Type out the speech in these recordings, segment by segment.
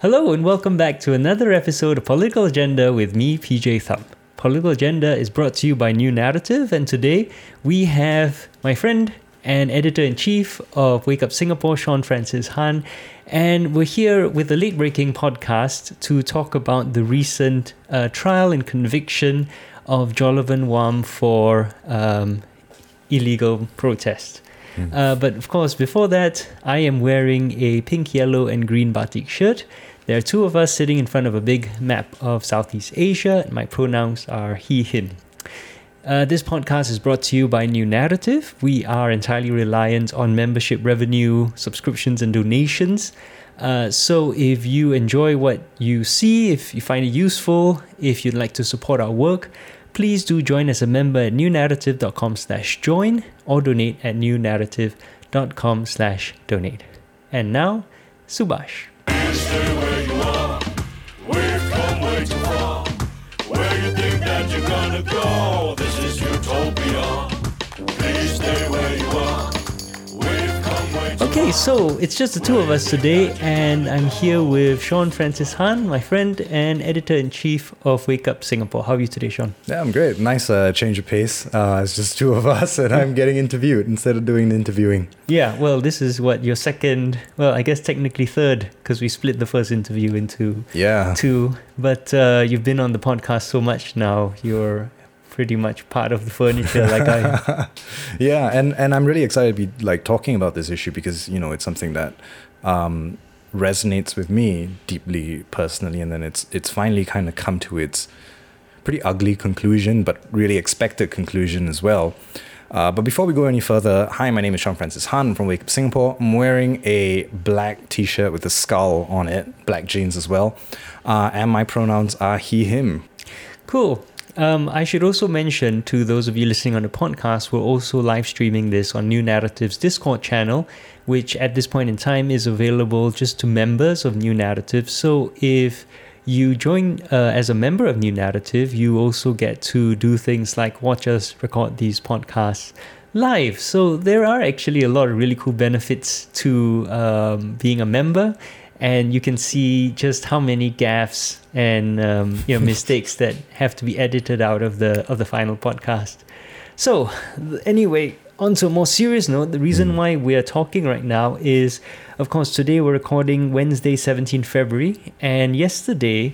Hello and welcome back to another episode of Political Agenda with me, PJ Thum. Political Agenda is brought to you by New Narrative, and today we have my friend and editor-in-chief of Wake Up Singapore, Sean Francis Han, and we're here with a late-breaking podcast to talk about the recent trial and conviction of Jolovan Wham for illegal protest. But of course, before that, I am wearing a pink, yellow and green batik shirt. There are two of us sitting in front of a big map of Southeast Asia, and my pronouns are he, him. This podcast is brought to you by New Narrative. We are entirely reliant on membership revenue, subscriptions and donations. So if you enjoy what you see, if you find it useful, if you'd like to support our work, please do join as a member at newnarrative.com/join or donate at newnarrative.com/donate. And now, Subash. Stay where you are. We've come way too far. Where you think that you're gonna go, this is utopia. Please stay where you are. We've come way too far. Okay, so it's just the two of us today, and I'm here with Sean Francis Han, my friend and editor-in-chief of Wake Up Singapore. How are you today, Sean? Yeah, I'm great. Nice change of pace. It's just two of us, and I'm getting interviewed instead of doing the interviewing. Yeah, well, this is what, your second, well, I guess technically third, because we split the first interview into two. But you've been on the podcast so much now, you're pretty much part of the furniture like I am. and I'm really excited to be like talking about this issue because, you know, it's something that resonates with me deeply personally, and then it's finally kind of come to its pretty ugly conclusion, but really expected conclusion as well. But before we go any further, hi, my name is Sean Francis Han from Wake Up Singapore. I'm wearing a black t-shirt with a skull on it, black jeans as well, and my pronouns are he, him. Cool. I should also mention to those of you listening on the podcast, we're also live streaming this on New Narrative's Discord channel, which at this point in time is available just to members of New Narrative. So if you join as a member of New Narrative, you also get to do things like watch us record these podcasts live. So there are actually a lot of really cool benefits to being a member. And you can see just how many gaffes and mistakes that have to be edited out of the final podcast. So anyway, on to a more serious note, the reason why we are talking right now is, of course, today we're recording Wednesday, 17 February, and yesterday,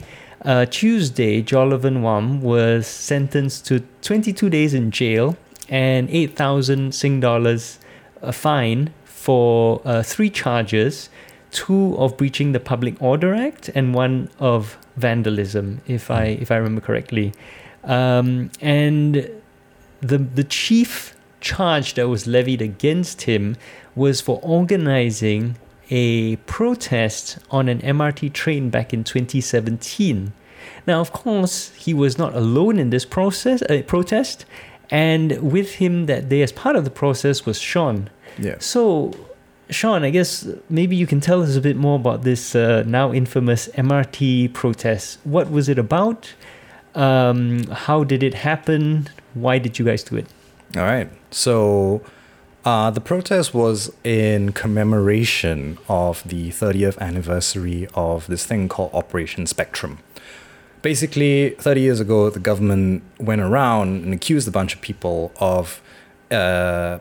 Tuesday, Jolovan Wham was sentenced to 22 days in jail and 8,000 Sing dollars a fine for three charges. Two of breaching the Public Order Act and one of vandalism, if I remember correctly. And the chief charge that was levied against him was for organizing a protest on an MRT train back in 2017. Now, of course, he was not alone in this protest, and with him that day as part of the process was Sean. Yeah. So, Sean, I guess maybe you can tell us a bit more about this now infamous MRT protest. What was it about? How did it happen? Why did you guys do it? All right. So the protest was in commemoration of the 30th anniversary of this thing called Operation Spectrum. Basically, 30 years ago, the government went around and accused a bunch of people of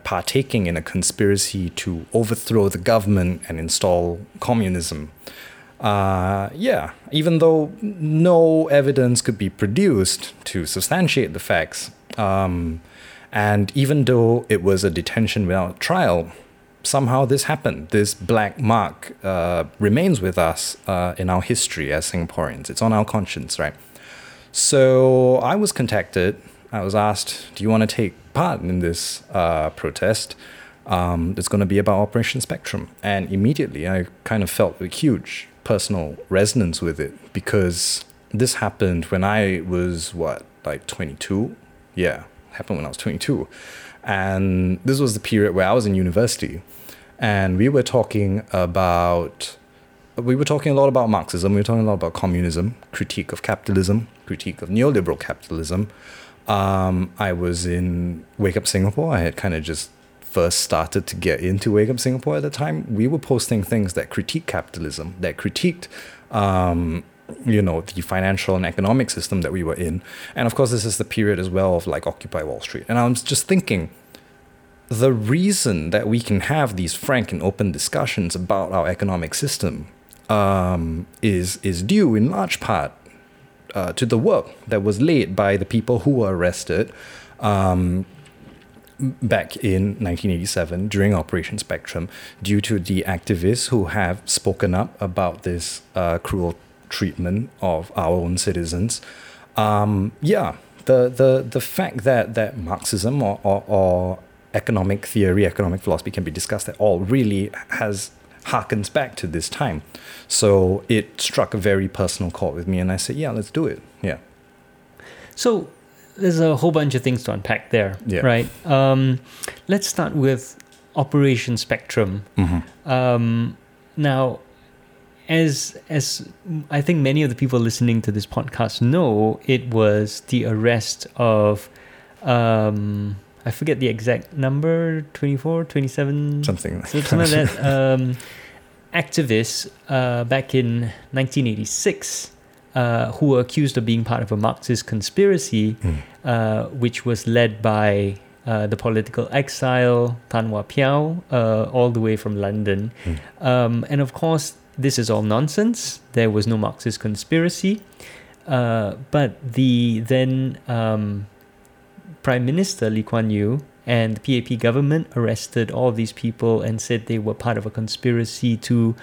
partaking in a conspiracy to overthrow the government and install communism. Even though no evidence could be produced to substantiate the facts, and even though it was a detention without trial, somehow this happened. This black mark remains with us in our history as Singaporeans. It's on our conscience, right? So I was contacted. I was asked, do you want to take part in this protest? It's going to be about Operation Spectrum. And immediately I kind of felt a huge personal resonance with it because this happened when I was, 22? Yeah, happened when I was 22. And this was the period where I was in university. And we were talking a lot about Marxism. We were talking a lot about communism, critique of capitalism, critique of neoliberal capitalism. I was in Wake Up Singapore. I had kind of just first started to get into Wake Up Singapore at the time, we were posting things that critiqued capitalism, that critiqued the financial and economic system that we were in. And of course, this is the period as well of like Occupy Wall Street. And I was just thinking, the reason that we can have these frank and open discussions about our economic system is due in large part to the work that was laid by the people who were arrested back in 1987 during Operation Spectrum, due to the activists who have spoken up about this cruel treatment of our own citizens. The fact that Marxism or economic theory, economic philosophy can be discussed at all really harkens back to this time. So it struck a very personal chord with me, and I said, yeah, let's do it. Yeah. So there's a whole bunch of things to unpack there, yeah. Right? Let's start with Operation Spectrum. Mm-hmm. Now, as I think many of the people listening to this podcast know, it was the arrest of... I forget the exact number, 24, 27... Something like that. Activists back in 1986 who were accused of being part of a Marxist conspiracy, which was led by the political exile Tanwa Piao, all the way from London. And of course, this is all nonsense. There was no Marxist conspiracy. But the then... Prime Minister Lee Kuan Yew and the PAP government arrested all of these people and said they were part of a conspiracy to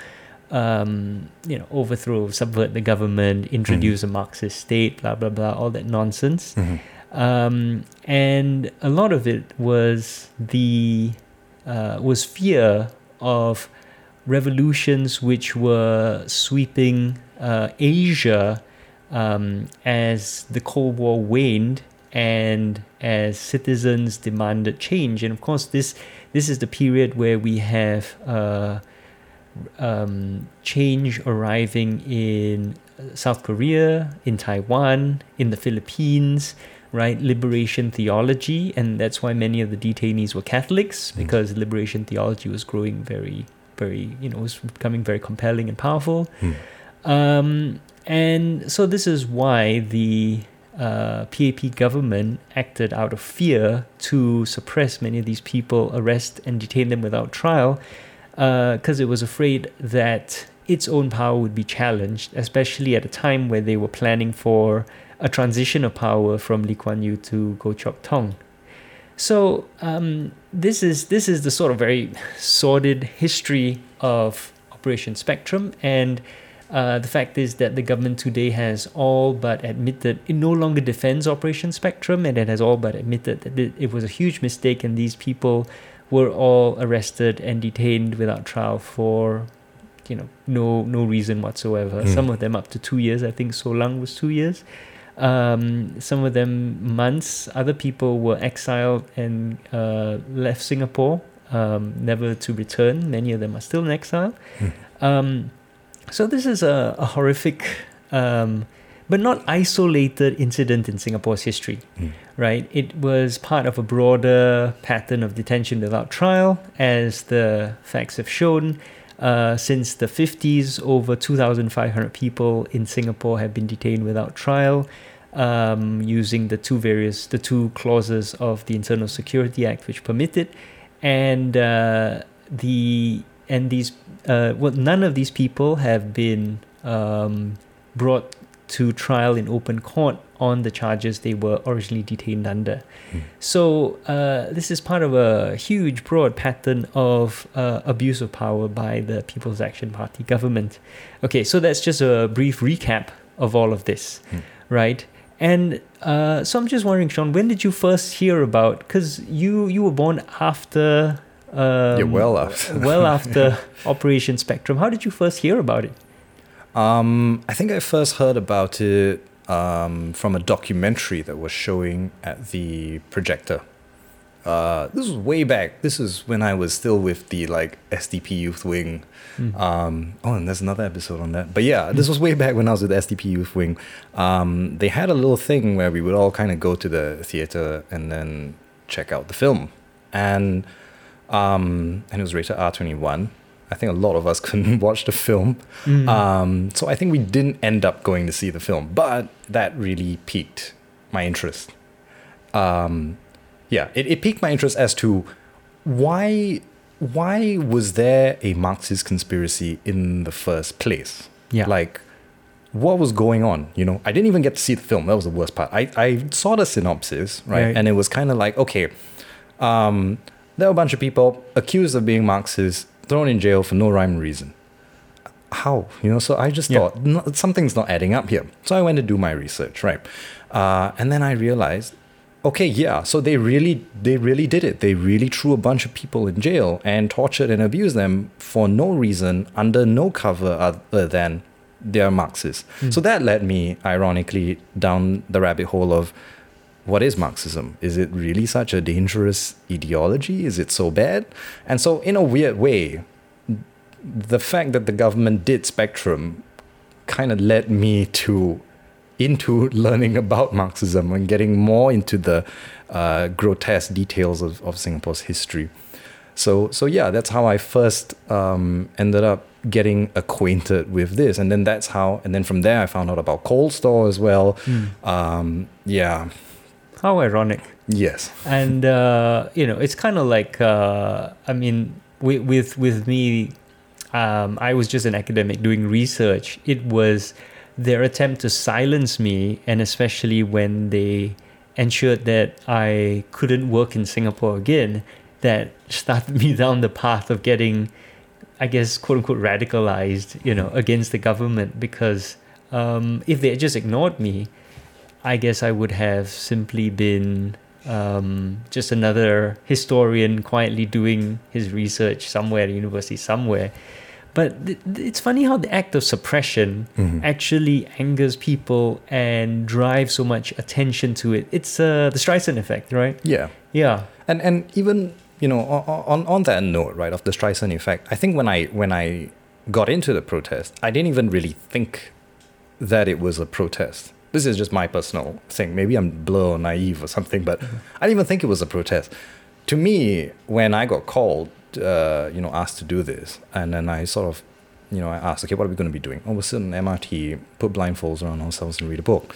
overthrow, subvert the government, introduce a Marxist state, blah, blah, blah, all that nonsense. And a lot of it was fear of revolutions which were sweeping Asia as the Cold War waned and as citizens demanded change. And of course, this is the period where we have change arriving in South Korea, in Taiwan, in the Philippines, right? Liberation theology, and that's why many of the detainees were Catholics, because liberation theology was growing very, very, was becoming very compelling and powerful. And so this is why the PAP government acted out of fear to suppress many of these people, arrest and detain them without trial, because it was afraid that its own power would be challenged, especially at a time where they were planning for a transition of power from Lee Kuan Yew to Goh Chok Tong. So this is the sort of very sordid history of Operation Spectrum, and the fact is that the government today has all but admitted it no longer defends Operation Spectrum, and it has all but admitted that it was a huge mistake, and these people were all arrested and detained without trial for no reason whatsoever. Some of them up to 2 years. I think Solang was 2 years. Some of them months. Other people were exiled and left Singapore, never to return. Many of them are still in exile. So this is a horrific, but not isolated incident in Singapore's history, right? It was part of a broader pattern of detention without trial, as the facts have shown. Since the 50s, over 2,500 people in Singapore have been detained without trial, using the two clauses of the Internal Security Act, which permit it, none of these people have been brought to trial in open court on the charges they were originally detained under. So this is part of a huge, broad pattern of abuse of power by the People's Action Party government. Okay, so that's just a brief recap of all of this, right? And so I'm just wondering, Sean, when did you first hear about... Because you were born after... well after Operation Spectrum. How did you first hear about it? I think I first heard about it from a documentary that was showing at the projector. This was way back. This is when I was still with the SDP Youth Wing. And there's another episode on that. But yeah, this was way back when I was with the SDP Youth Wing. They had a little thing where we would all kind of go to the theater and then check out the film. And and it was rated R21. I think a lot of us couldn't watch the film. Mm. So I think we didn't end up going to see the film, but that really piqued my interest. It piqued my interest as to why was there a Marxist conspiracy in the first place? Yeah. Like, what was going on? You know, I didn't even get to see the film. That was the worst part. I saw the synopsis, right? And it was kind of like, okay, there were a bunch of people accused of being Marxists, thrown in jail for no rhyme or reason. How? You know, so I just thought, something's not adding up here. So I went to do my research, right? And then I realized, okay, yeah, so they really did it. They really threw a bunch of people in jail and tortured and abused them for no reason, under no cover other than they're Marxists. Mm. So that led me, ironically, down the rabbit hole of, what is Marxism? Is it really such a dangerous ideology? Is it so bad? And so, in a weird way, the fact that the government did Spectrum kind of led me into learning about Marxism and getting more into the grotesque details of Singapore's history. So yeah, that's how I first ended up getting acquainted with this, and then from there I found out about Coldstore as well. Mm. How ironic. Yes. And, it's kind of like, with me, I was just an academic doing research. It was their attempt to silence me, and especially when they ensured that I couldn't work in Singapore again, that started me down the path of getting, I guess, quote unquote, radicalized, against the government. Because if they had just ignored me, I guess I would have simply been just another historian quietly doing his research somewhere at university somewhere. But it's funny how the act of suppression actually angers people and drives so much attention to it. It's the Streisand effect, right? Yeah. Yeah. And even, on that note, right, of the Streisand effect, I think when I got into the protest, I didn't even really think that it was a protest. This is just my personal thing. Maybe I'm blur or naive or something, but I didn't even think it was a protest. To me, when I got called, asked to do this, and then I sort of, I asked, okay, what are we going to be doing? Oh, we'll sit on MRT, put blindfolds around ourselves and read a book.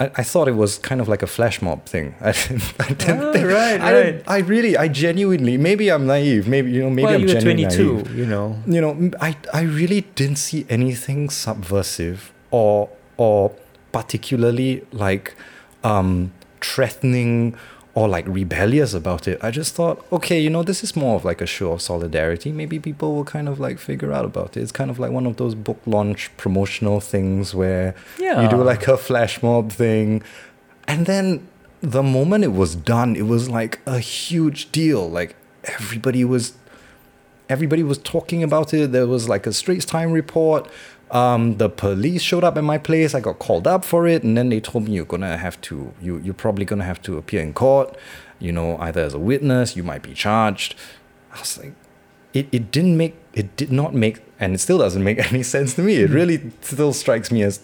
I thought it was kind of like a flash mob thing. I genuinely, maybe I'm naive, maybe I'm genuinely naive. Well, you were 22, I really didn't see anything subversive or particularly like threatening or like rebellious about it. I just thought, okay, this is more of like a show of solidarity. Maybe people will kind of like figure out about it. It's kind of like one of those book launch promotional things where you do like a flash mob thing. And then the moment it was done, it was like a huge deal. Like everybody was talking about it. There was like a Straits Times report. The police showed up at my place. I got called up for it, and then they told me you're probably gonna have to appear in court, either as a witness, you might be charged. I was like, it did not make, and it still doesn't make any sense to me. It really still strikes me as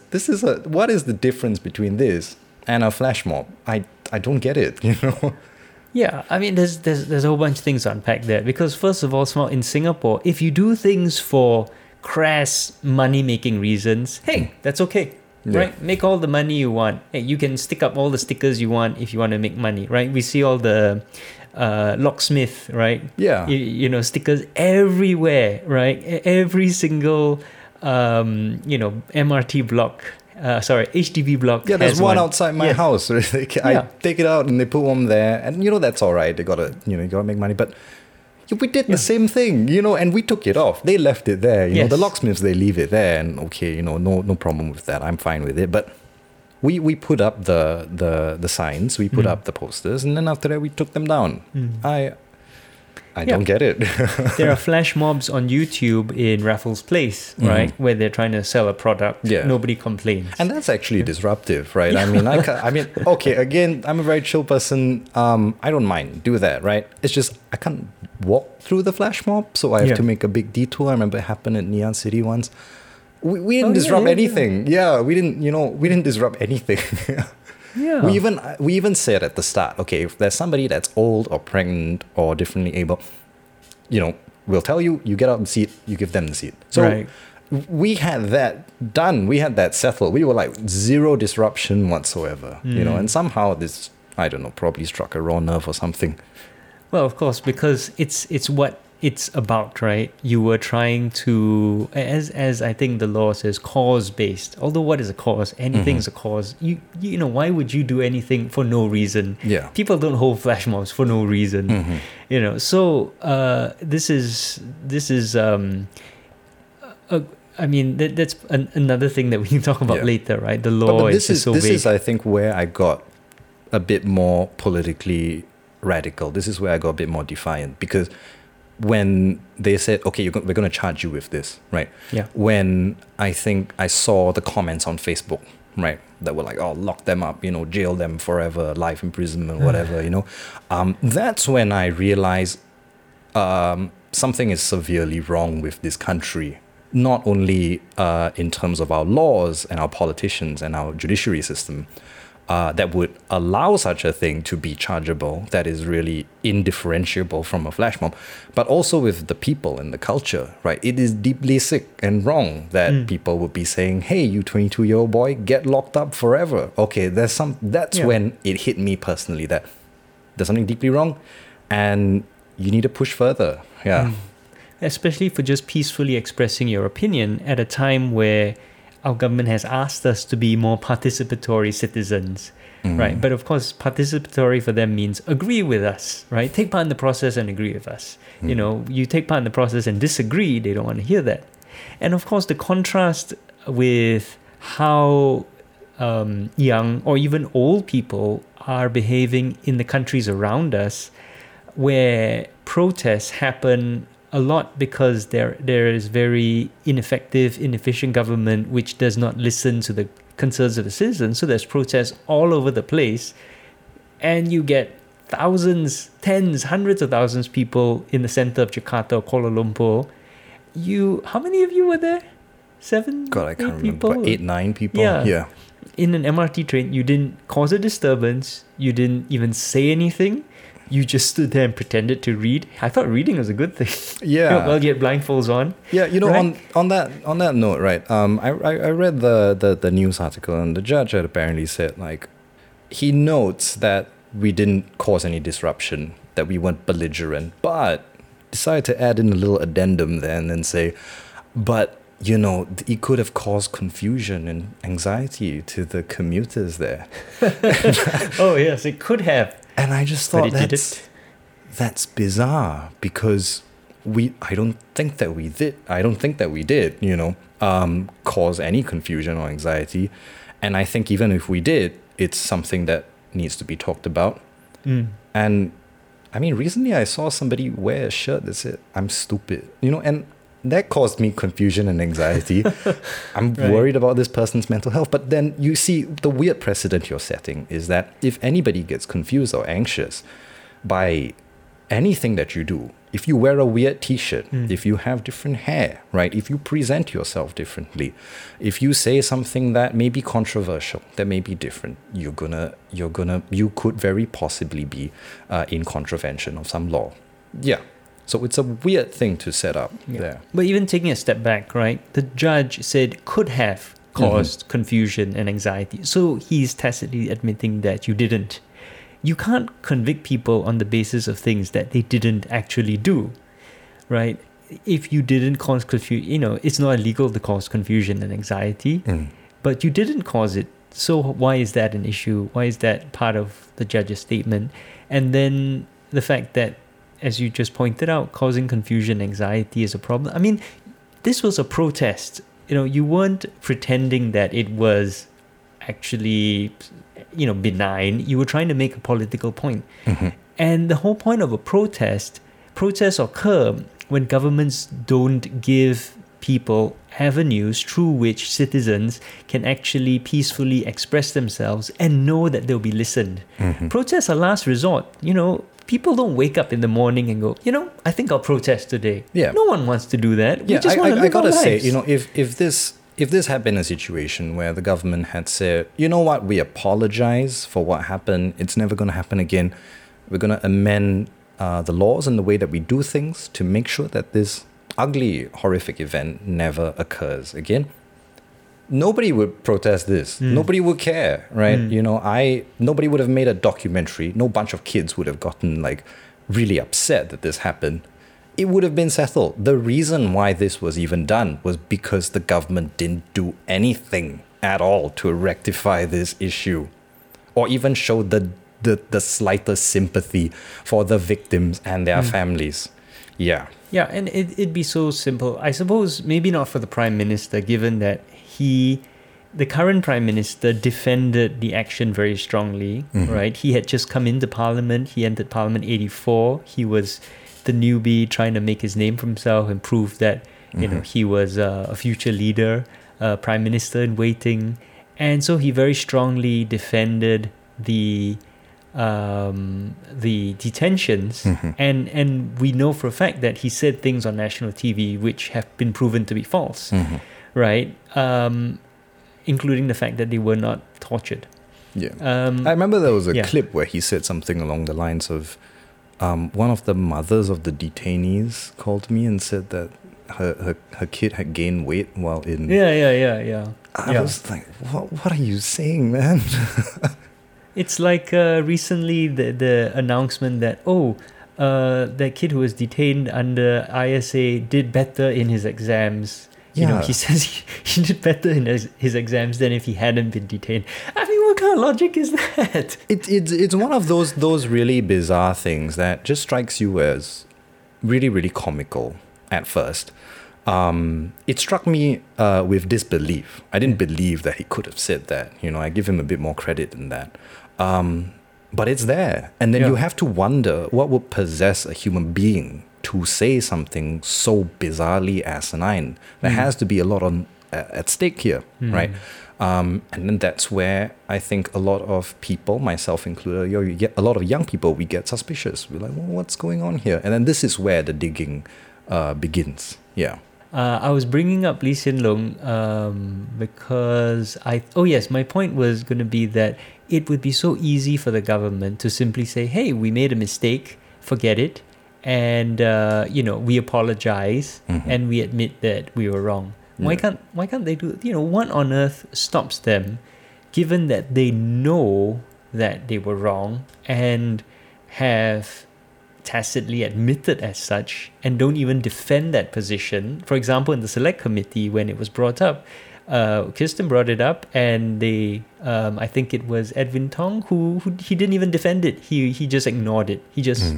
what is the difference between this and a flash mob? I don't get it, Yeah, I mean, there's a whole bunch of things to unpack there, because first of all, in Singapore, if you do things for crass money-making reasons, hey, that's okay, right? Make all the money you want. Hey, you can stick up all the stickers you want if you want to make money, right? We see all the locksmith, right? Yeah. Stickers everywhere, right? Every single, MRT block. HDB block. Yeah, there's one outside my house. I take it out and they put one there, and that's all right. They gotta, you gotta make money, but we did the same thing, and we took it off. They left it there. The locksmiths, they leave it there, and okay, no problem with that. I'm fine with it. But we put up the signs, we put up the posters, and then after that we took them down. Mm. I don't get it. There are flash mobs on YouTube in Raffles Place, right? Mm-hmm. Where they're trying to sell a product. Yeah. Nobody complains. And that's actually disruptive, right? Yeah. I mean, okay, again, I'm a very chill person. I don't mind. Do that, right? It's just I can't walk through the flash mob, so I have to make a big detour. I remember it happened at Neon City once. We didn't disrupt anything. Yeah, we didn't disrupt anything. Yeah. We even said at the start, okay, if there's somebody that's old or pregnant or differently able, you know, we'll tell you, you get out the seat, you give them the seat. So right. we had that done. We had that settled. We were like zero disruption whatsoever, you know, and somehow this, I don't know, probably struck a raw nerve or something. Well, of course, because it's what it's about, right? You were trying to, as I think the law says, cause-based. Although what is a cause? Anything's a cause. You know, why would you do anything for no reason? Yeah. People don't hold flash mobs for no reason. You know, so I mean, that's another thing that we can talk about later, right? The law but this is so vague. This is, I think, where I got a bit more politically radical. This is where I got a bit more defiant, because when they said, okay, we're going to charge you with this, right? Yeah. When I think I saw the comments on Facebook, right, that were like, oh, lock them up, you know, jail them forever, life imprisonment, whatever, you know. That's when I realized something is severely wrong with this country, not only in terms of our laws and our politicians and our judiciary system, that would allow such a thing to be chargeable, that is really indifferentiable from a flash mob, but also with the people and the culture, right? It is deeply sick and wrong that people would be saying, hey, you 22-year-old boy, get locked up forever. Okay, that's when it hit me personally, that there's something deeply wrong and you need to push further. Yeah. Especially for just peacefully expressing your opinion at a time where our government has asked us to be more participatory citizens, right? But of course, participatory for them means agree with us, right? Take part in the process and agree with us. You know, you take part in the process and disagree, they don't want to hear that. And of course, the contrast with how young or even old people are behaving in the countries around us, where protests happen a lot because there is very ineffective, inefficient government which does not listen to the concerns of the citizens. So there's protests all over the place, and you get thousands, tens, hundreds of thousands of people in the center of Jakarta or Kuala Lumpur. How many of you were there? 7? God, I can't remember. People? 8, 9 people. Yeah. In an MRT train, you didn't cause a disturbance. You didn't even say anything. You just stood there and pretended to read. I thought reading was a good thing. Yeah. Well, get blindfolds on. Yeah, you know, right? on that note, right? I read the news article, and the judge had apparently said, like, he notes that we didn't cause any disruption, that we weren't belligerent, but decided to add in a little addendum there and then say, but you know, it could have caused confusion and anxiety to the commuters there. Oh yes, it could have. And I just thought that's bizarre, because I don't think that we did, you know, cause any confusion or anxiety. And I think even if we did, it's something that needs to be talked about. And I mean, recently I saw somebody wear a shirt that said, I'm stupid, you know, and that caused me confusion and anxiety. I'm worried about this person's mental health. But then you see the weird precedent you're setting is that if anybody gets confused or anxious by anything that you do, if you wear a weird t-shirt, if you have different hair, right? If you present yourself differently, if you say something that may be controversial, that may be different, you could very possibly be in contravention of some law. Yeah. So it's a weird thing to set up there. But even taking a step back, right? The judge said could have caused confusion and anxiety. So he's tacitly admitting that you didn't. You can't convict people on the basis of things that they didn't actually do, right? If you didn't cause confusion, you know, it's not illegal to cause confusion and anxiety, but you didn't cause it. So why is that an issue? Why is that part of the judge's statement? And then the fact that, as you just pointed out, causing confusion, anxiety is a problem. I mean, this was a protest. You know, you weren't pretending that it was actually, you know, benign. You were trying to make a political point. And the whole point of a protest occur when governments don't give people avenues through which citizens can actually peacefully express themselves and know that they'll be listened. Protests are last resort, you know. People don't wake up in the morning and go, you know, I think I'll protest today. Yeah. No one wants to do that. We just want to live our lives. I gotta say, you know, if this had been a situation where the government had said, you know what, we apologize for what happened. It's never going to happen again. We're going to amend the laws and the way that we do things to make sure that this ugly, horrific event never occurs again. Nobody would protest this. Mm. Nobody would care, right? Mm. You know, nobody would have made a documentary. No bunch of kids would have gotten like really upset that this happened. It would have been settled. The reason why this was even done was because the government didn't do anything at all to rectify this issue, or even show the slightest sympathy for the victims and their families. Yeah. Yeah, and it'd be so simple. I suppose maybe not for the Prime Minister, given that the current Prime Minister, defended the action very strongly, right? He had just come into Parliament. He entered Parliament 1984. He was the newbie trying to make his name for himself and prove that, you know, he was a future leader, Prime Minister in waiting. And so he very strongly defended the detentions, and we know for a fact that he said things on national TV which have been proven to be false, right? Including the fact that they were not tortured. Yeah, I remember there was a clip where he said something along the lines of, one of the mothers of the detainees called me and said that her kid had gained weight while in. I was like, what are you saying, man? It's like recently the announcement that, that kid who was detained under ISA did better in his exams. Yeah. You know, he says he did better in his exams than if he hadn't been detained. I mean, what kind of logic is that? It's one of those really bizarre things that just strikes you as really, really comical at first. It struck me with disbelief. I didn't believe that he could have said that. You know, I give him a bit more credit than that. But it's there. And then you have to wonder what would possess a human being to say something so bizarrely asinine. There has to be a lot at stake here, right? And then that's where I think a lot of people, myself included, you get a lot of young people, we get suspicious. We're like, well, what's going on here? And then this is where the digging begins. Yeah. I was bringing up Lee Hsien Loong because my point was going to be that it would be so easy for the government to simply say, hey, we made a mistake, forget it, and we apologize and we admit that we were wrong. Why can't they do it? You know, what on earth stops them, given that they know that they were wrong and have tacitly admitted as such and don't even defend that position? For example, in the Select Committee, when it was brought up, Kirsten brought it up, and they I think it was Edwin Tong who he didn't even defend it. He just ignored it. He just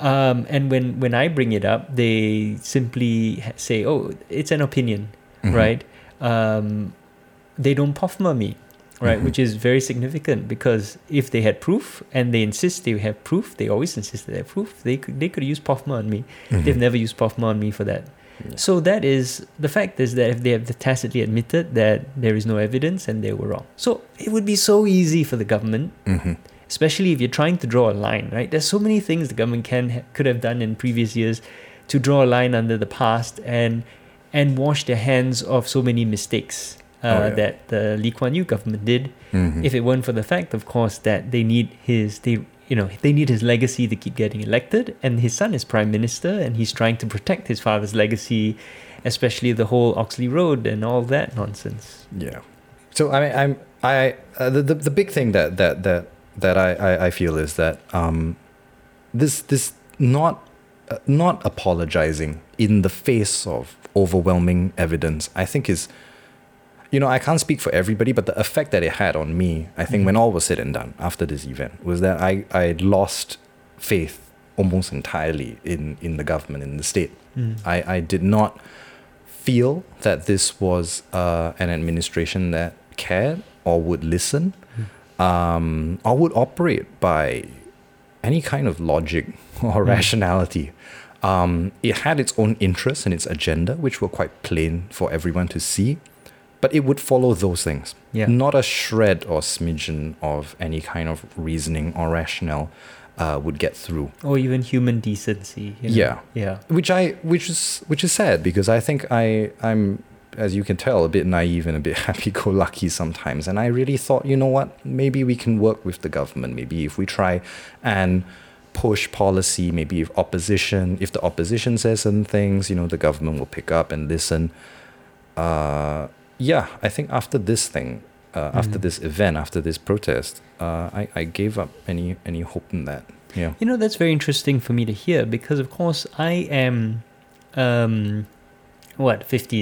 and when I bring it up, they simply say, it's an opinion, right? They don't POFMA me, right? Which is very significant, because if they had proof, and they always insist they have proof, they could use POFMA on me. They've never used POFMA on me for that. So that is, the fact is that if they have tacitly admitted that there is no evidence and they were wrong. So it would be so easy for the government, especially if you're trying to draw a line, right? There's so many things the government could have done in previous years to draw a line under the past and wash their hands of so many mistakes. That the Lee Kuan Yew government did, if it weren't for the fact, of course, that they need his legacy to keep getting elected, and his son is prime minister, and he's trying to protect his father's legacy, especially the whole Oxley Road and all that nonsense. Yeah. So I mean, the big thing that I feel is that this not apologizing in the face of overwhelming evidence, I think is. You know, I can't speak for everybody, but the effect that it had on me, I think, when all was said and done after this event, was that I lost faith almost entirely in the government, in the state. I did not feel that this was an administration that cared or would listen or would operate by any kind of logic or rationality. It had its own interests and its agenda, which were quite plain for everyone to see. But it would follow those things. Yeah. Not a shred or smidgen of any kind of reasoning or rationale would get through. Or even human decency. You know? Yeah. Yeah. Which is sad, because I think I'm, as you can tell, a bit naive and a bit happy-go-lucky sometimes. And I really thought, you know what, maybe we can work with the government. Maybe if we try and push policy, maybe if the opposition says certain things, the government will pick up and listen. I think after this thing, after this event, after this protest, I gave up any hope in that. Yeah. That's very interesting for me to hear because, of course, I am 15,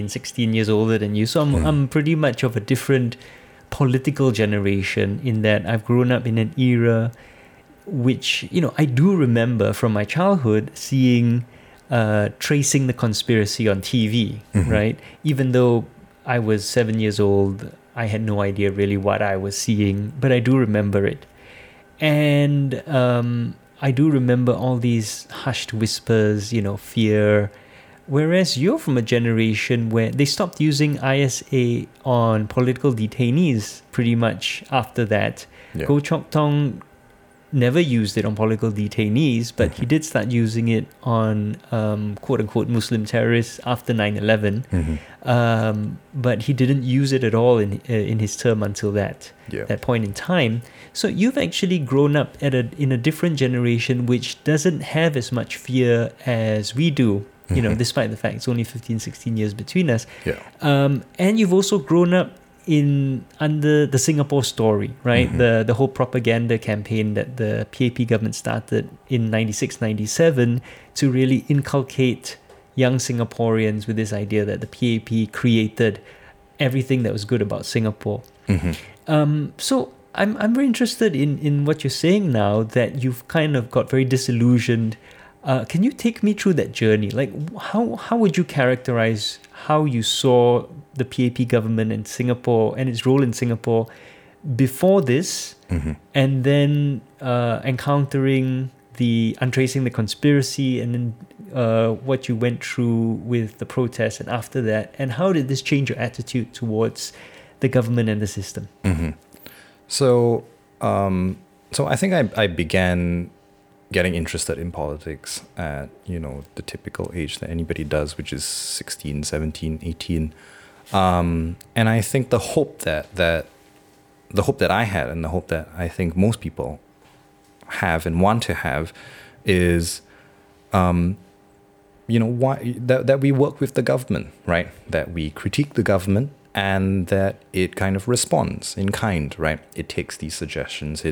16 years older than you. So I'm pretty much of a different political generation in that I've grown up in an era which, I do remember from my childhood seeing Tracing the Conspiracy on TV, right? Even though I was 7 years old, I had no idea really what I was seeing, but I do remember it. And I do remember all these hushed whispers, fear. Whereas you're from a generation where they stopped using ISA on political detainees pretty much after that. Yeah. Goh Chok Tong never used it on political detainees, but he did start using it on quote-unquote Muslim terrorists after 9/11. But he didn't use it at all in his term until that point in time. So you've actually grown up in a different generation which doesn't have as much fear as we do, despite the fact it's only 15, 16 years between us. Yeah. And you've also grown up under the Singapore story, right? The whole propaganda campaign that the PAP government started in 96, 97 to really inculcate young Singaporeans with this idea that the PAP created everything that was good about Singapore. So I'm very interested in what you're saying now that you've kind of got very disillusioned. Can you take me through that journey? Like, how would you characterize how you saw the PAP government in Singapore and its role in Singapore before this, and then encountering the Untracing the Conspiracy, and then what you went through with the protests and after that, and how did this change your attitude towards the government and the system? So, I think I began getting interested in politics at, the typical age that anybody does, which is 16, 17, 18. And I think the hope that I had and the hope that I think most people have and want to have is, that we work with the government, right? That we critique the government and that it kind of responds in kind, right? It takes these suggestions,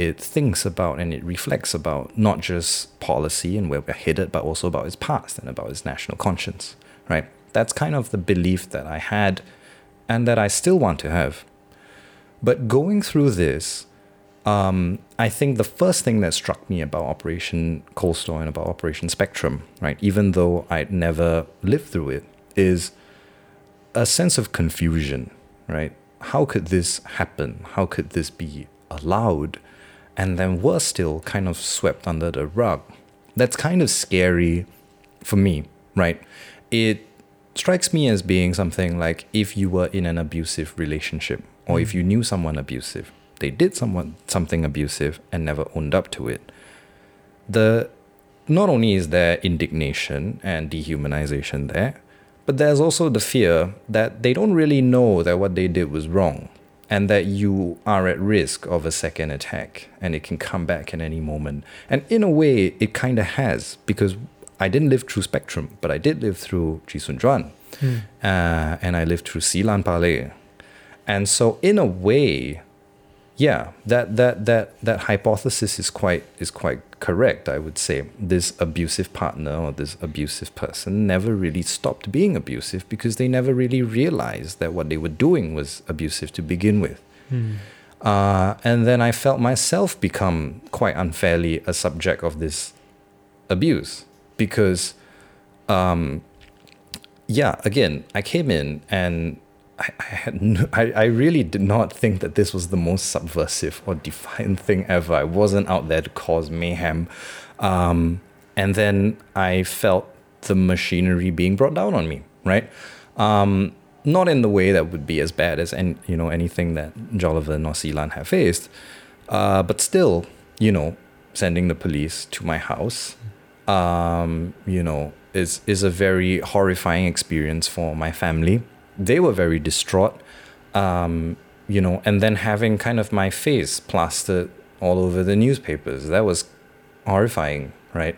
it thinks about and it reflects about not just policy and where we're headed, but also about its past and about its national conscience, right? That's kind of the belief that I had and that I still want to have. But going through this, I think the first thing that struck me about Operation Coldstore and about Operation Spectrum, right, even though I'd never lived through it, is a sense of confusion, right? How could this happen? How could this be allowed? And then we're still kind of swept under the rug. That's kind of scary for me, right? It strikes me as being something like if you were in an abusive relationship or if you knew someone abusive, they did something abusive and never owned up to it. Not only is there indignation and dehumanization there, but there's also the fear that they don't really know that what they did was wrong and that you are at risk of a second attack and it can come back at any moment. And in a way, it kind of has, because I didn't live through Spectrum, but I did live through Chee Soon Juan, and I lived through Seelan Palay. And so in a way, yeah, that hypothesis is quite correct, I would say. This abusive partner or this abusive person never really stopped being abusive because they never really realized that what they were doing was abusive to begin with. And then I felt myself become quite unfairly a subject of this abuse because, again, I came in and I really did not think that this was the most subversive or defiant thing ever. I wasn't out there to cause mayhem. And then I felt the machinery being brought down on me, right? Not in the way that would be as bad as anything that Jolovan or Seelan have faced, but still, sending the police to my house, is a very horrifying experience for my family. They were very distraught, and then having kind of my face plastered all over the newspapers. That was horrifying, right?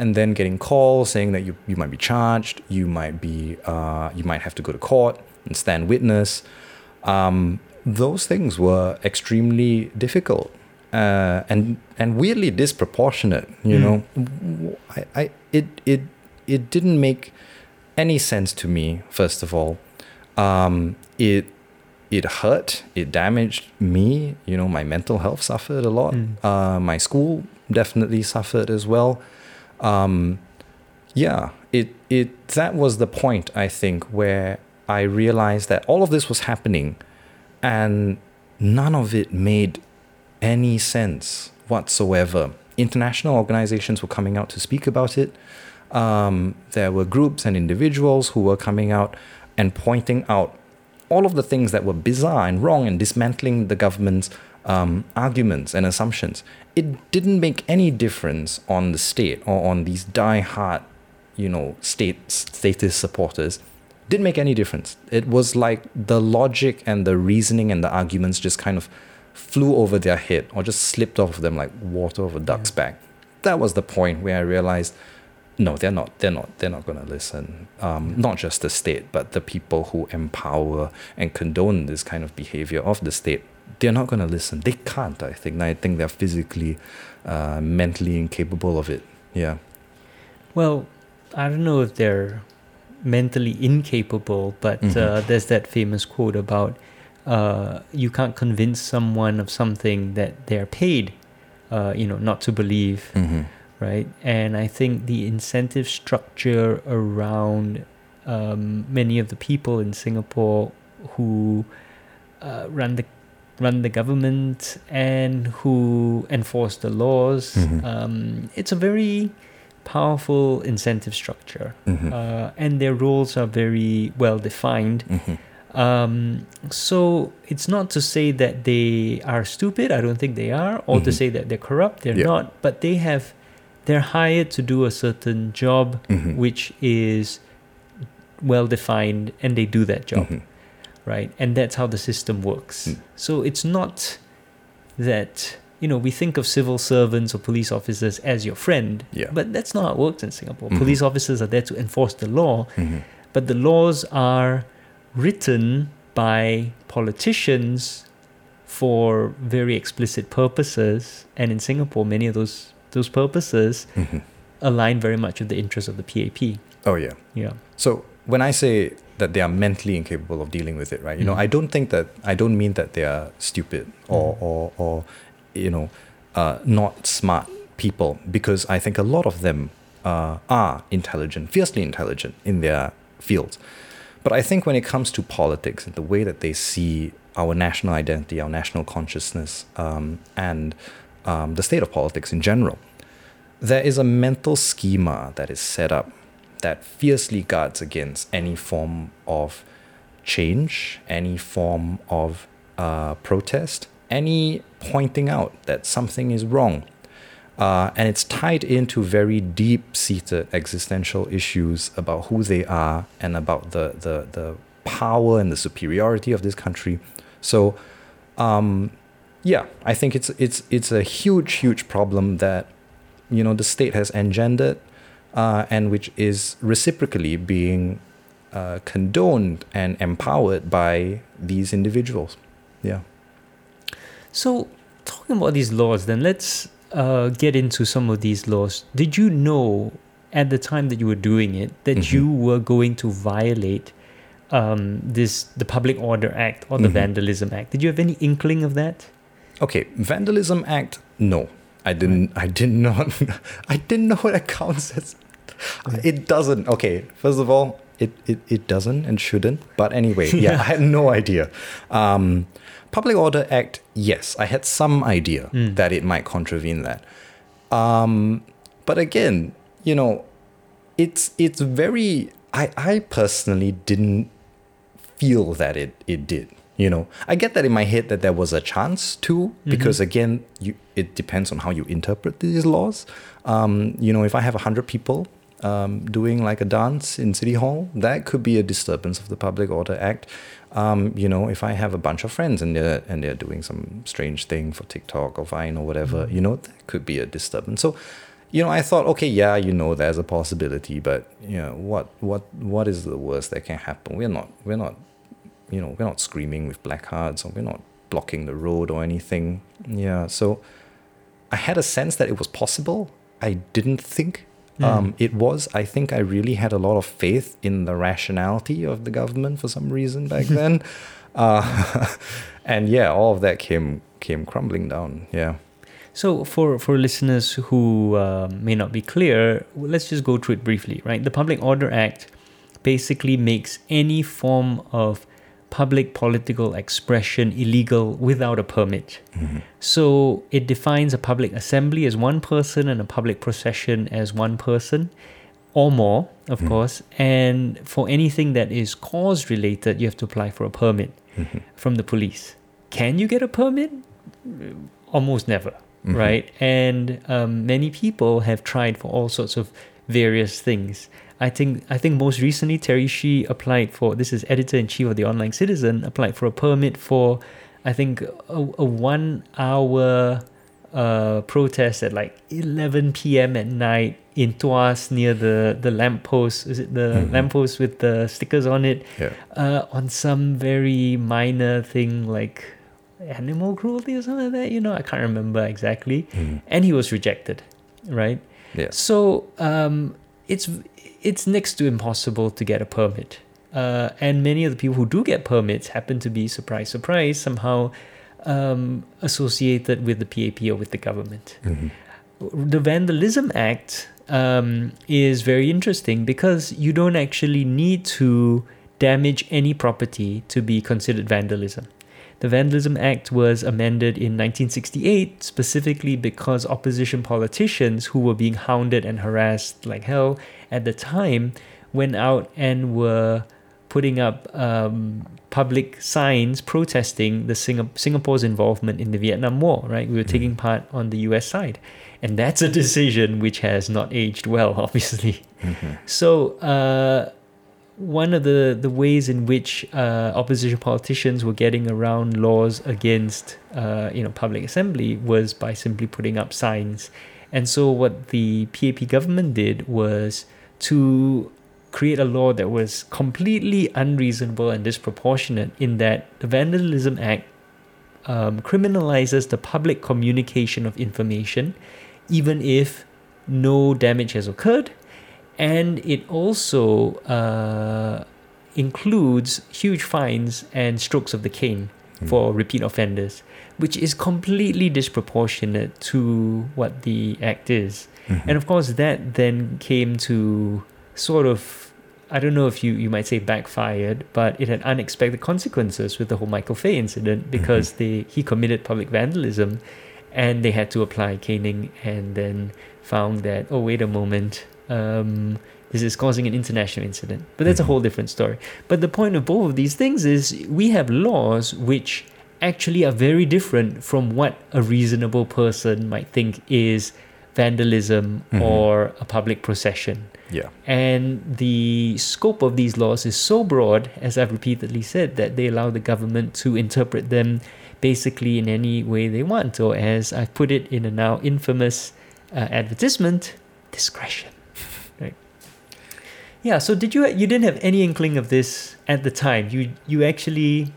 And then getting calls saying that you might be charged, you might have to go to court and stand witness. Those things were extremely difficult and weirdly disproportionate. You know, it didn't make any sense to me. First of all, it hurt, it damaged me. You know, my mental health suffered a lot. My school definitely suffered as well. That was the point, I think, where I realized that all of this was happening and none of it made any sense whatsoever. International organizations were coming out to speak about it. There were groups and individuals who were coming out and pointing out all of the things that were bizarre and wrong and dismantling the government's arguments and assumptions. It didn't make any difference on the state or on these die-hard, status supporters. Didn't make any difference. It was like the logic and the reasoning and the arguments just kind of flew over their head or just slipped off of them like water over duck's back. That was the point where I realized, no, they're not going to listen. Not just the state, but the people who empower and condone this kind of behavior of the state. They're not going to listen. They can't, I think. I think they're physically, mentally incapable of it. Yeah. Well, I don't know if they're mentally incapable, but there's that famous quote about you can't convince someone of something that they're paid, not to believe, right? And I think the incentive structure around many of the people in Singapore who run the government and who enforce the laws, it's a very powerful incentive structure, and their roles are very well defined. So it's not to say that they are stupid, I don't think they are, or to say that they're corrupt, they're not, but they're hired to do a certain job which is well defined, and they do that job. Right? And that's how the system works. So it's not that, we think of civil servants or police officers as your friend, but that's not how it works in Singapore. Police officers are there to enforce the law, but the laws are written by politicians for very explicit purposes. And in Singapore, many of those purposes align very much with the interests of the PAP. Oh, yeah. Yeah. So when I say that they are mentally incapable of dealing with it, right? I don't mean that they are stupid or not smart people, because I think a lot of them are intelligent, fiercely intelligent in their fields. But I think when it comes to politics and the way that they see our national identity, our national consciousness, and the state of politics in general, there is a mental schema that is set up that fiercely guards against any form of change, any form of protest, any pointing out that something is wrong. And it's tied into very deep-seated existential issues about who they are and about the power and the superiority of this country. So, I think it's a huge problem that the state has engendered, and which is reciprocally being condoned and empowered by these individuals. Yeah. So talking about these laws, then let's get into some of these laws. Did you know at the time that you were doing it that you were going to violate the Public Order Act or the Vandalism Act? Did you have any inkling of that? Okay, Vandalism Act, no. I didn't know what it counts as. It doesn't. Okay, first of all, it doesn't and shouldn't. But anyway, I had no idea. Public Order Act, yes, I had some idea that it might contravene that. But again, it's very. I personally didn't feel that it did. I get that in my head that there was a chance to, because again, it depends on how you interpret these laws. If I have 100 people doing like a dance in City Hall, that could be a disturbance of the Public Order Act. You know, if I have a bunch of friends and they're doing some strange thing for TikTok or Vine or whatever, you know, that could be a disturbance. So, you know, I thought, okay, yeah, you know, there's a possibility, but you know, what is the worst that can happen? We're not screaming with black hearts, or we're not blocking the road or anything. Yeah, so I had a sense that it was possible. I didn't think it was. I think I really had a lot of faith in the rationality of the government for some reason back then. And yeah, all of that came crumbling down. Yeah. So for listeners who may not be clear, let's just go through it briefly, right? The Public Order Act basically makes any form of public political expression illegal without a permit. Mm-hmm. So it defines a public assembly as one person and a public procession as one person or more, of course. And for anything that is cause related, you have to apply for a permit from the police. Can you get a permit? Almost never, right? And many people have tried for all sorts of various things. I think most recently Terry Shee applied for, this is editor-in-chief of The Online Citizen, applied for a permit for, I think, a 1 hour protest at like 11 p.m. at night in Tuas near the lamppost. Is it the lamppost with the stickers on it? Yeah. On some very minor thing like animal cruelty or something like that, you know, I can't remember exactly. And he was rejected, right? Yeah. So it's next to impossible to get a permit. And many of the people who do get permits happen to be, surprise, surprise, somehow associated with the PAP or with the government. The Vandalism Act is very interesting because you don't actually need to damage any property to be considered vandalism. The Vandalism Act was amended in 1968 specifically because opposition politicians who were being hounded and harassed like hell at the time went out and were putting up public signs protesting the Singapore's involvement in the Vietnam War, right? We were taking part on the US side. And that's a decision which has not aged well, obviously. So, one of the ways in which opposition politicians were getting around laws against public assembly was by simply putting up signs. And so what the PAP government did was to create a law that was completely unreasonable and disproportionate in that the Vandalism Act criminalizes the public communication of information even if no damage has occurred. And it also includes huge fines and strokes of the cane for repeat offenders, which is completely disproportionate to what the act is. And of course, that then came to sort of, I don't know if you might say backfired, but it had unexpected consequences with the whole Michael Fay incident because he committed public vandalism and they had to apply caning and then found that, oh, wait a moment, this is causing an international incident. But that's a whole different story. But the point of both of these things is we have laws which actually are very different from what a reasonable person might think is vandalism or a public procession. Yeah. And the scope of these laws is so broad, as I've repeatedly said, that they allow the government to interpret them basically in any way they want, or as I've put it in a now infamous advertisement, discretion. Yeah, so you didn't have any inkling of this at the time. You actually,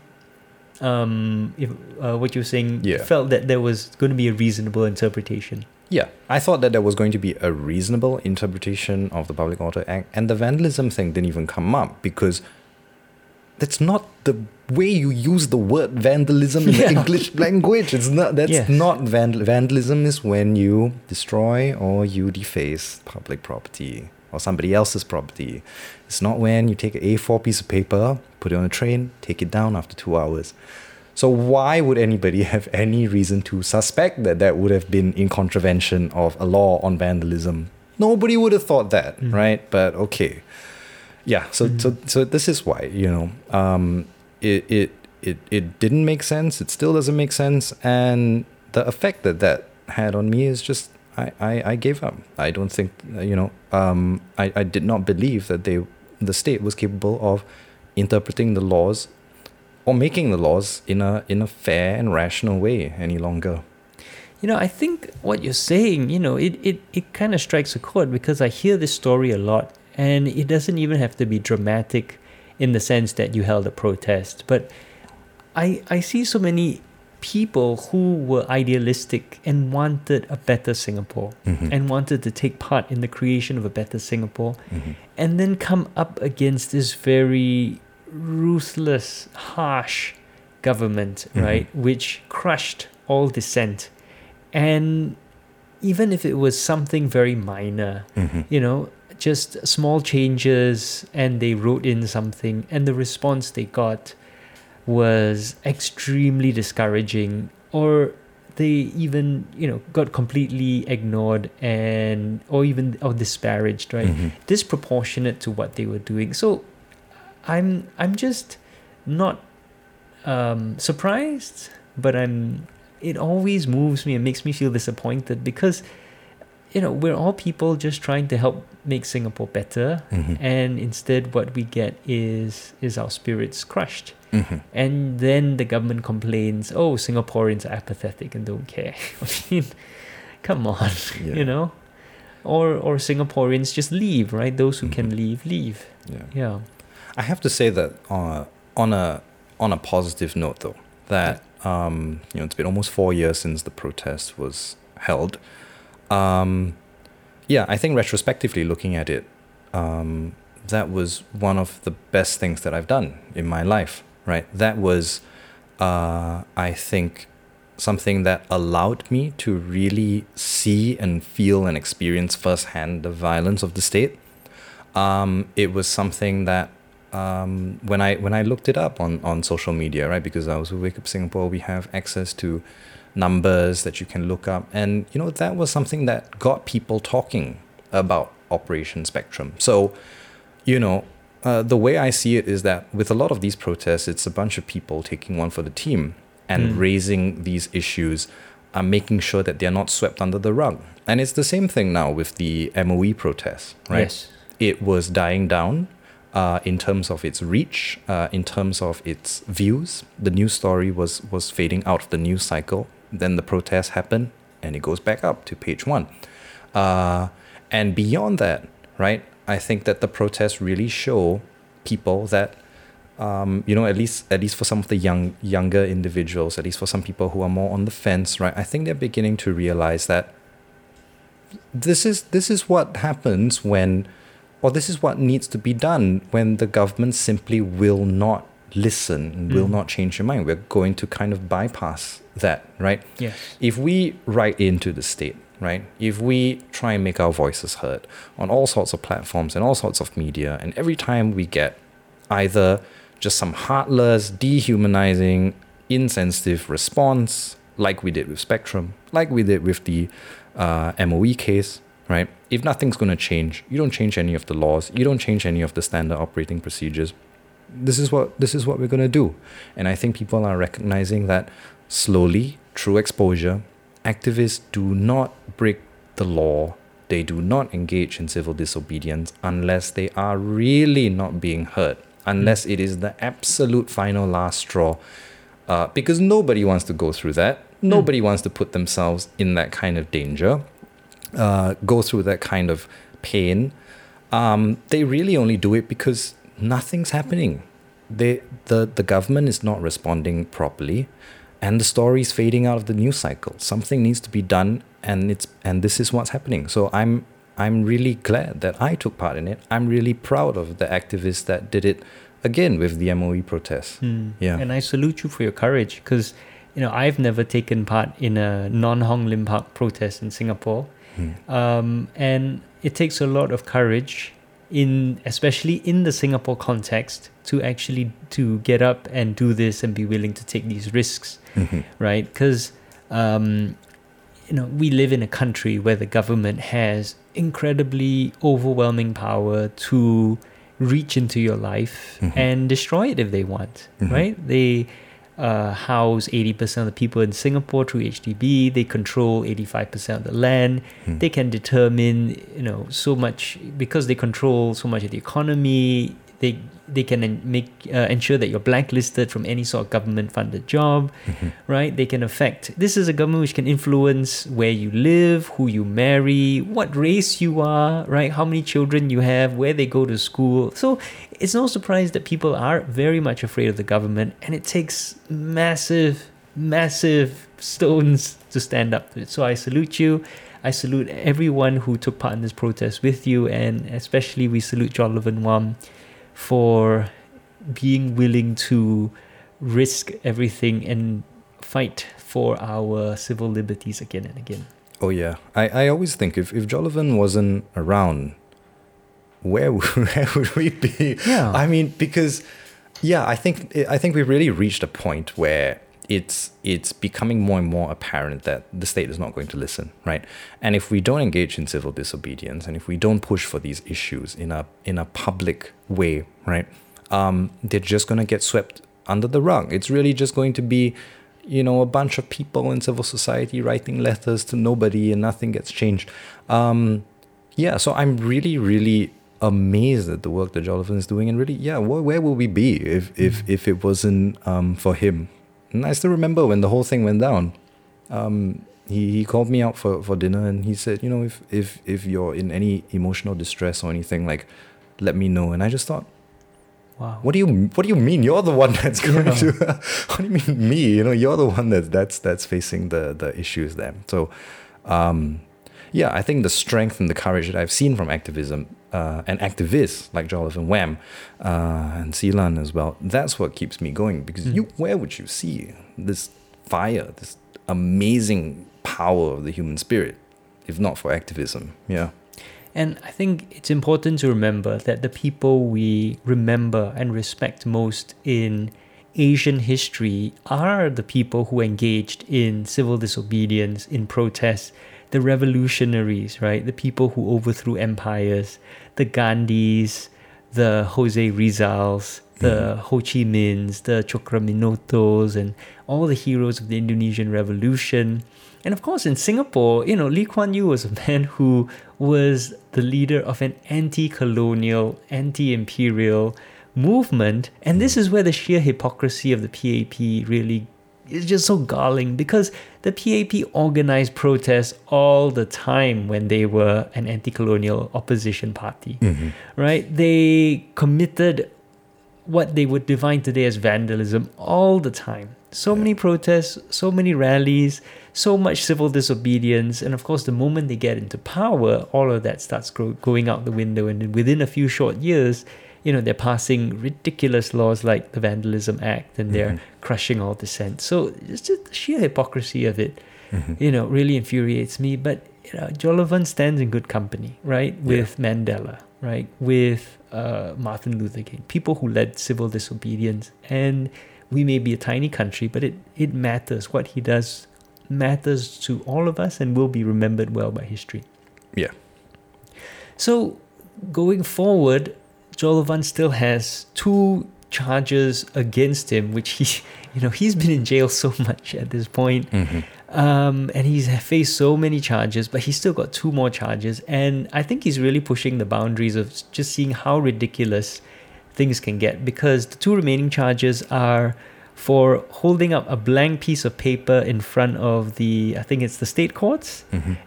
what you were saying, felt that there was going to be a reasonable interpretation. Yeah, I thought that there was going to be a reasonable interpretation of the Public Order Act, and the vandalism thing didn't even come up because that's not the way you use the word vandalism in the English language. It's not. That's not vandalism. Is when you destroy or you deface public property or somebody else's property. It's not when you take an A4 piece of paper, put it on a train, take it down after 2 hours. So why would anybody have any reason to suspect that that would have been in contravention of a law on vandalism? Nobody would have thought that, right? But okay. Yeah, so this is why, you know, it didn't make sense, it still doesn't make sense, and the effect that had on me is just I gave up. I don't think, I did not believe that the state was capable of interpreting the laws or making the laws in a fair and rational way any longer. I think what you're saying, it kind of strikes a chord, because I hear this story a lot, and it doesn't even have to be dramatic in the sense that you held a protest. But I see so many people who were idealistic and wanted a better Singapore, mm-hmm. and wanted to take part in the creation of a better Singapore, mm-hmm. and then come up against this very ruthless, harsh government, mm-hmm. right, which crushed all dissent. And even if it was something very minor, mm-hmm. Just small changes, and they wrote in something, and the response they got was extremely discouraging, or they even got completely ignored or disparaged, right, mm-hmm. disproportionate to what they were doing. So I'm just not surprised, but it always moves me and makes me feel disappointed, because we're all people just trying to help make Singapore better, mm-hmm. and instead what we get is our spirits crushed, mm-hmm. and then the government complains, oh, Singaporeans are apathetic and don't care. I mean, come on, yeah. Or Singaporeans just leave, right? Those who mm-hmm. can leave. Yeah. Yeah. I have to say that on a positive note, though, that it's been almost 4 years since the protest was held. I think retrospectively looking at it, that was one of the best things that I've done in my life, right? That was, I think, something that allowed me to really see and feel and experience firsthand the violence of the state. It was something that when I looked it up on social media, right, because I was with Wake Up Singapore, we have access to numbers that you can look up, and that was something that got people talking about Operation Spectrum. So the way I see it is that with a lot of these protests, it's a bunch of people taking one for the team and raising these issues, making sure that they're not swept under the rug. And it's the same thing now with the MOE protests, right? Yes. It was dying down in terms of its reach, in terms of its views. The news story was fading out of the news cycle. Then the protest happened, and it goes back up to page one. And beyond that, right, I think that the protests really show people that, at least for some of the younger individuals, at least for some people who are more on the fence, right, I think they're beginning to realize that this is what happens when, or this is what needs to be done when the government simply will not listen and will not change your mind. We're going to kind of bypass that, right? Yes. If we write into the state, right? If we try and make our voices heard on all sorts of platforms and all sorts of media, and every time we get either just some heartless, dehumanizing, insensitive response, like we did with Spectrum, like we did with the MOE case, right? If nothing's going to change, you don't change any of the laws, you don't change any of the standard operating procedures, This is what we're going to do. And I think people are recognizing that slowly, through exposure, activists do not break the law. They do not engage in civil disobedience unless they are really not being heard, unless it is the absolute final last straw. Because nobody wants to go through that. Nobody wants to put themselves in that kind of danger, go through that kind of pain. They really only do it because nothing's happening. The government is not responding properly, and the story's fading out of the news cycle. Something needs to be done, and this is what's happening. So I'm really glad that I took part in it. I'm really proud of the activists that did it again with the MOE protests. Yeah. And I salute you for your courage, because I've never taken part in a non-Hong Lim Park protest in Singapore. And it takes a lot of courage, especially in the Singapore context, to get up and do this and be willing to take these risks, mm-hmm. right? Because we live in a country where the government has incredibly overwhelming power to reach into your life, mm-hmm. and destroy it if they want, mm-hmm. right? They house 80% of the people in Singapore through HDB. They control 85% of the land. They can determine, you know, so much, because they control so much of the economy. They can make ensure that you're blacklisted from any sort of government-funded job, right? They can affect. This is a government which can influence where you live, who you marry, what race you are, right? How many children you have, where they go to school. So it's no surprise that people are very much afraid of the government, and it takes massive, massive stones to stand up to it. So I salute you. I salute everyone who took part in this protest with you, and especially we salute Jolovan Wham for being willing to risk everything and fight for our civil liberties again and again. Oh yeah, I always think if Jolovan wasn't around, where would we be? Yeah. I mean, because I think we've really reached a point where it's becoming more and more apparent that the state is not going to listen, right? And if we don't engage in civil disobedience, and if we don't push for these issues in a public way, right, they're just going to get swept under the rug. It's really just going to be, you know, a bunch of people in civil society writing letters to nobody, and nothing gets changed. So I'm really, really amazed at the work that Jolovan is doing, and really, where will we be if it wasn't for him? And I still remember when the whole thing went down, he called me out for dinner, and he said, you know, if you're in any emotional distress or anything, like, let me know. And I just thought, wow, what do you mean? You're the one that's going to. What do you mean me? You know, you're the one that's facing the issues there. So, I think the strength and the courage that I've seen from activism and activists like Jolovan Wham and Seelan as well, that's what keeps me going, because where would you see this fire, this amazing power of the human spirit, if not for activism? Yeah. And I think it's important to remember that the people we remember and respect most in Asian history are the people who engaged in civil disobedience, in protests, the revolutionaries, right? The people who overthrew empires, the Gandhis, the Jose Rizals, the Ho Chi Minhs, the Tjokroaminotos, and all the heroes of the Indonesian Revolution. And of course, in Singapore, you know, Lee Kuan Yew was a man who was the leader of an anti-colonial, anti-imperial movement. And this is where the sheer hypocrisy of the PAP really is just so galling, because the PAP organized protests all the time when they were an anti-colonial opposition party, right? They committed what they would define today as vandalism all the time. So many protests, so many rallies, so much civil disobedience. And of course, the moment they get into power, all of that starts going out the window. And within a few short years, you know, they're passing ridiculous laws like the Vandalism Act, and they're crushing all dissent. So it's just the sheer hypocrisy of it, you know, really infuriates me. But, you know, Jolovan stands in good company, right? With Mandela, right? With Martin Luther King, people who led civil disobedience. And we may be a tiny country, but it matters. What he does matters to all of us and will be remembered well by history. Yeah. So going forward, Jolovan still has two charges against him, which he's been in jail so much at this point, and he's faced so many charges, but he's still got two more charges, and I think he's really pushing the boundaries of just seeing how ridiculous things can get, because the two remaining charges are for holding up a blank piece of paper in front of the state courts,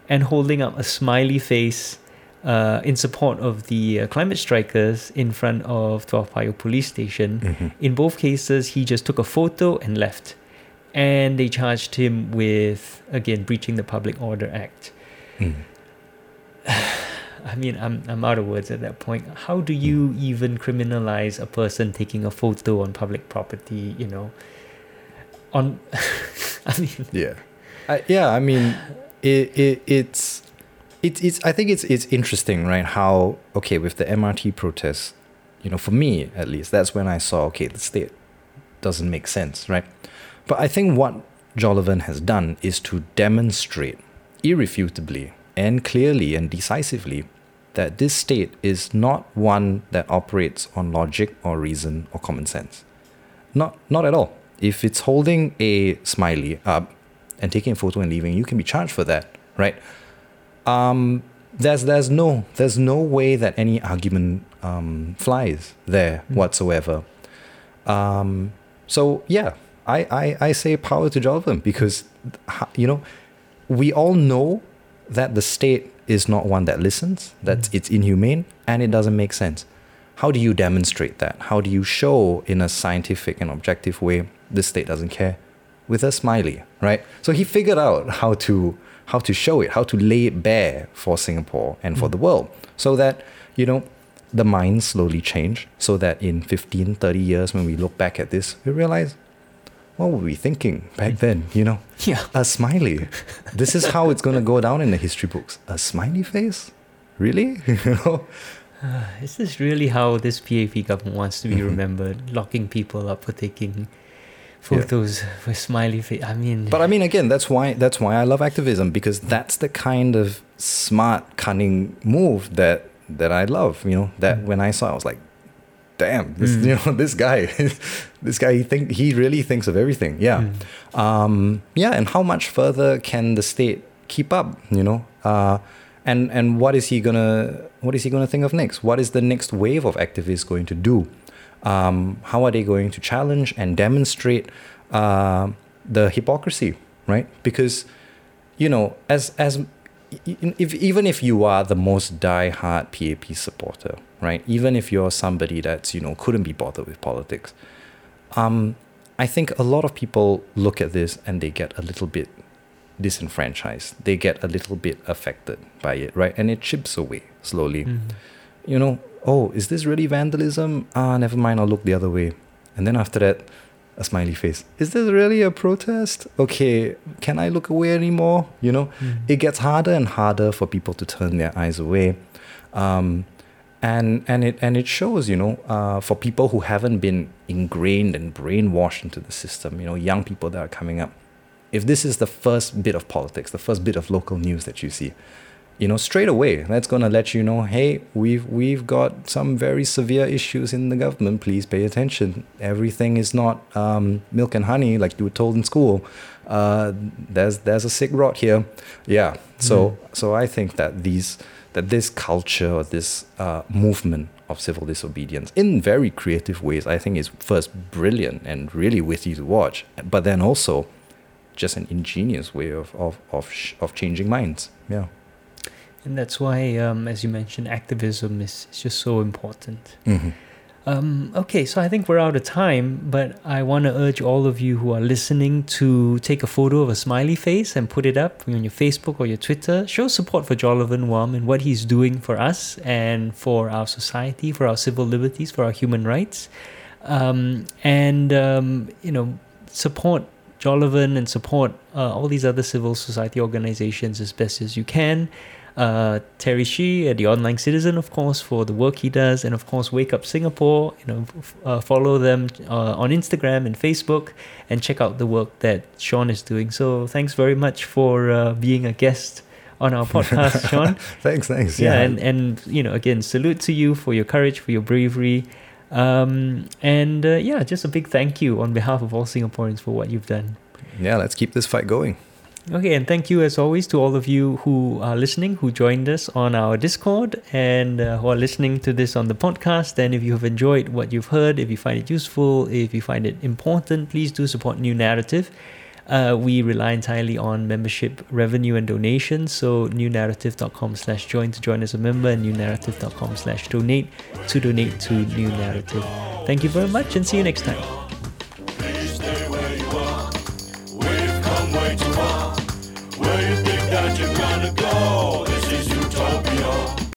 and holding up a smiley face in support of the climate strikers in front of Toa Payoh police station. In both cases, he just took a photo and left. And they charged him with, again, breaching the Public Order Act. I mean, I'm out of words at that point. How do you even criminalize a person taking a photo on public property, you know? On, I mean... Yeah. I mean, it's... I think it's interesting, right? How, okay, with the MRT protests, you know, for me at least, that's when I saw, okay, the state doesn't make sense, right? But I think what Jolovan has done is to demonstrate irrefutably and clearly and decisively that this state is not one that operates on logic or reason or common sense. Not at all. If it's holding a smiley up and taking a photo and leaving, you can be charged for that, right? There's no way that any argument flies there whatsoever. So yeah, I say power to Jolovan, because we all know that the state is not one that listens. It's inhumane and it doesn't make sense. How do you demonstrate that? How do you show in a scientific and objective way the state doesn't care? With a smiley, right? So he figured out how to show it, how to lay it bare for Singapore and for the world, so that, the minds slowly change, so that in 15, 30 years, when we look back at this, we realize, what were we thinking back then, Yeah. A smiley. This is how it's going to go down in the history books. A smiley face? Really? Is this really how this PAP government wants to be remembered? Locking people up for taking photos with smiley face. Again, that's why I love activism, because that's the kind of smart, cunning move that I love. When I saw, I was like, damn, this guy, he really thinks of everything. Yeah. And how much further can the state keep up? And what is he gonna think of next? What is the next wave of activists going to do? How are they going to challenge and demonstrate the hypocrisy, right? Because even if you are the most die-hard PAP supporter, right? Even if you're somebody that's couldn't be bothered with politics, I think a lot of people look at this and they get a little bit disenfranchised, they get a little bit affected by it, right? And it chips away slowly. Oh, is this really vandalism? Never mind, I'll look the other way. And then after that, a smiley face. Is this really a protest? Okay, can I look away anymore? It gets harder and harder for people to turn their eyes away. And it shows, for people who haven't been ingrained and brainwashed into the system, young people that are coming up. If this is the first bit of politics, the first bit of local news that you see, straight away, that's going to let you know, hey, we've got some very severe issues in the government. Please pay attention. Everything is not milk and honey like you were told in school. There's a sick rot here. Yeah. So I think that this culture or this movement of civil disobedience in very creative ways, I think, is first brilliant and really witty to watch. But then also just an ingenious way of changing minds. Yeah. And that's why, as you mentioned, activism is just so important. Mm-hmm. Okay, so I think we're out of time, but I want to urge all of you who are listening to take a photo of a smiley face and put it up on your Facebook or your Twitter. Show support for Jolovan Wham and what he's doing for us and for our society, for our civil liberties, for our human rights. Support Jolovan and support all these other civil society organizations as best as you can. Terry Shee at The Online Citizen, of course, for the work he does, and of course Wake Up Singapore. Follow them on Instagram and Facebook, and check out the work that Sean is doing. So thanks very much for being a guest on our podcast, Sean. thanks. Yeah. And again, salute to you for your courage, for your bravery. Just a big thank you on behalf of all Singaporeans for what you've done. Yeah, let's keep this fight going. Okay, and thank you as always to all of you who are listening, who joined us on our Discord and who are listening to this on the podcast. And if you have enjoyed what you've heard, if you find it useful, if you find it important, please do support New Narrative. We rely entirely on membership revenue and donations, so newnarrative.com/join to join as a member, and newnarrative.com/donate to donate to New Narrative. Thank you very much and see you next time.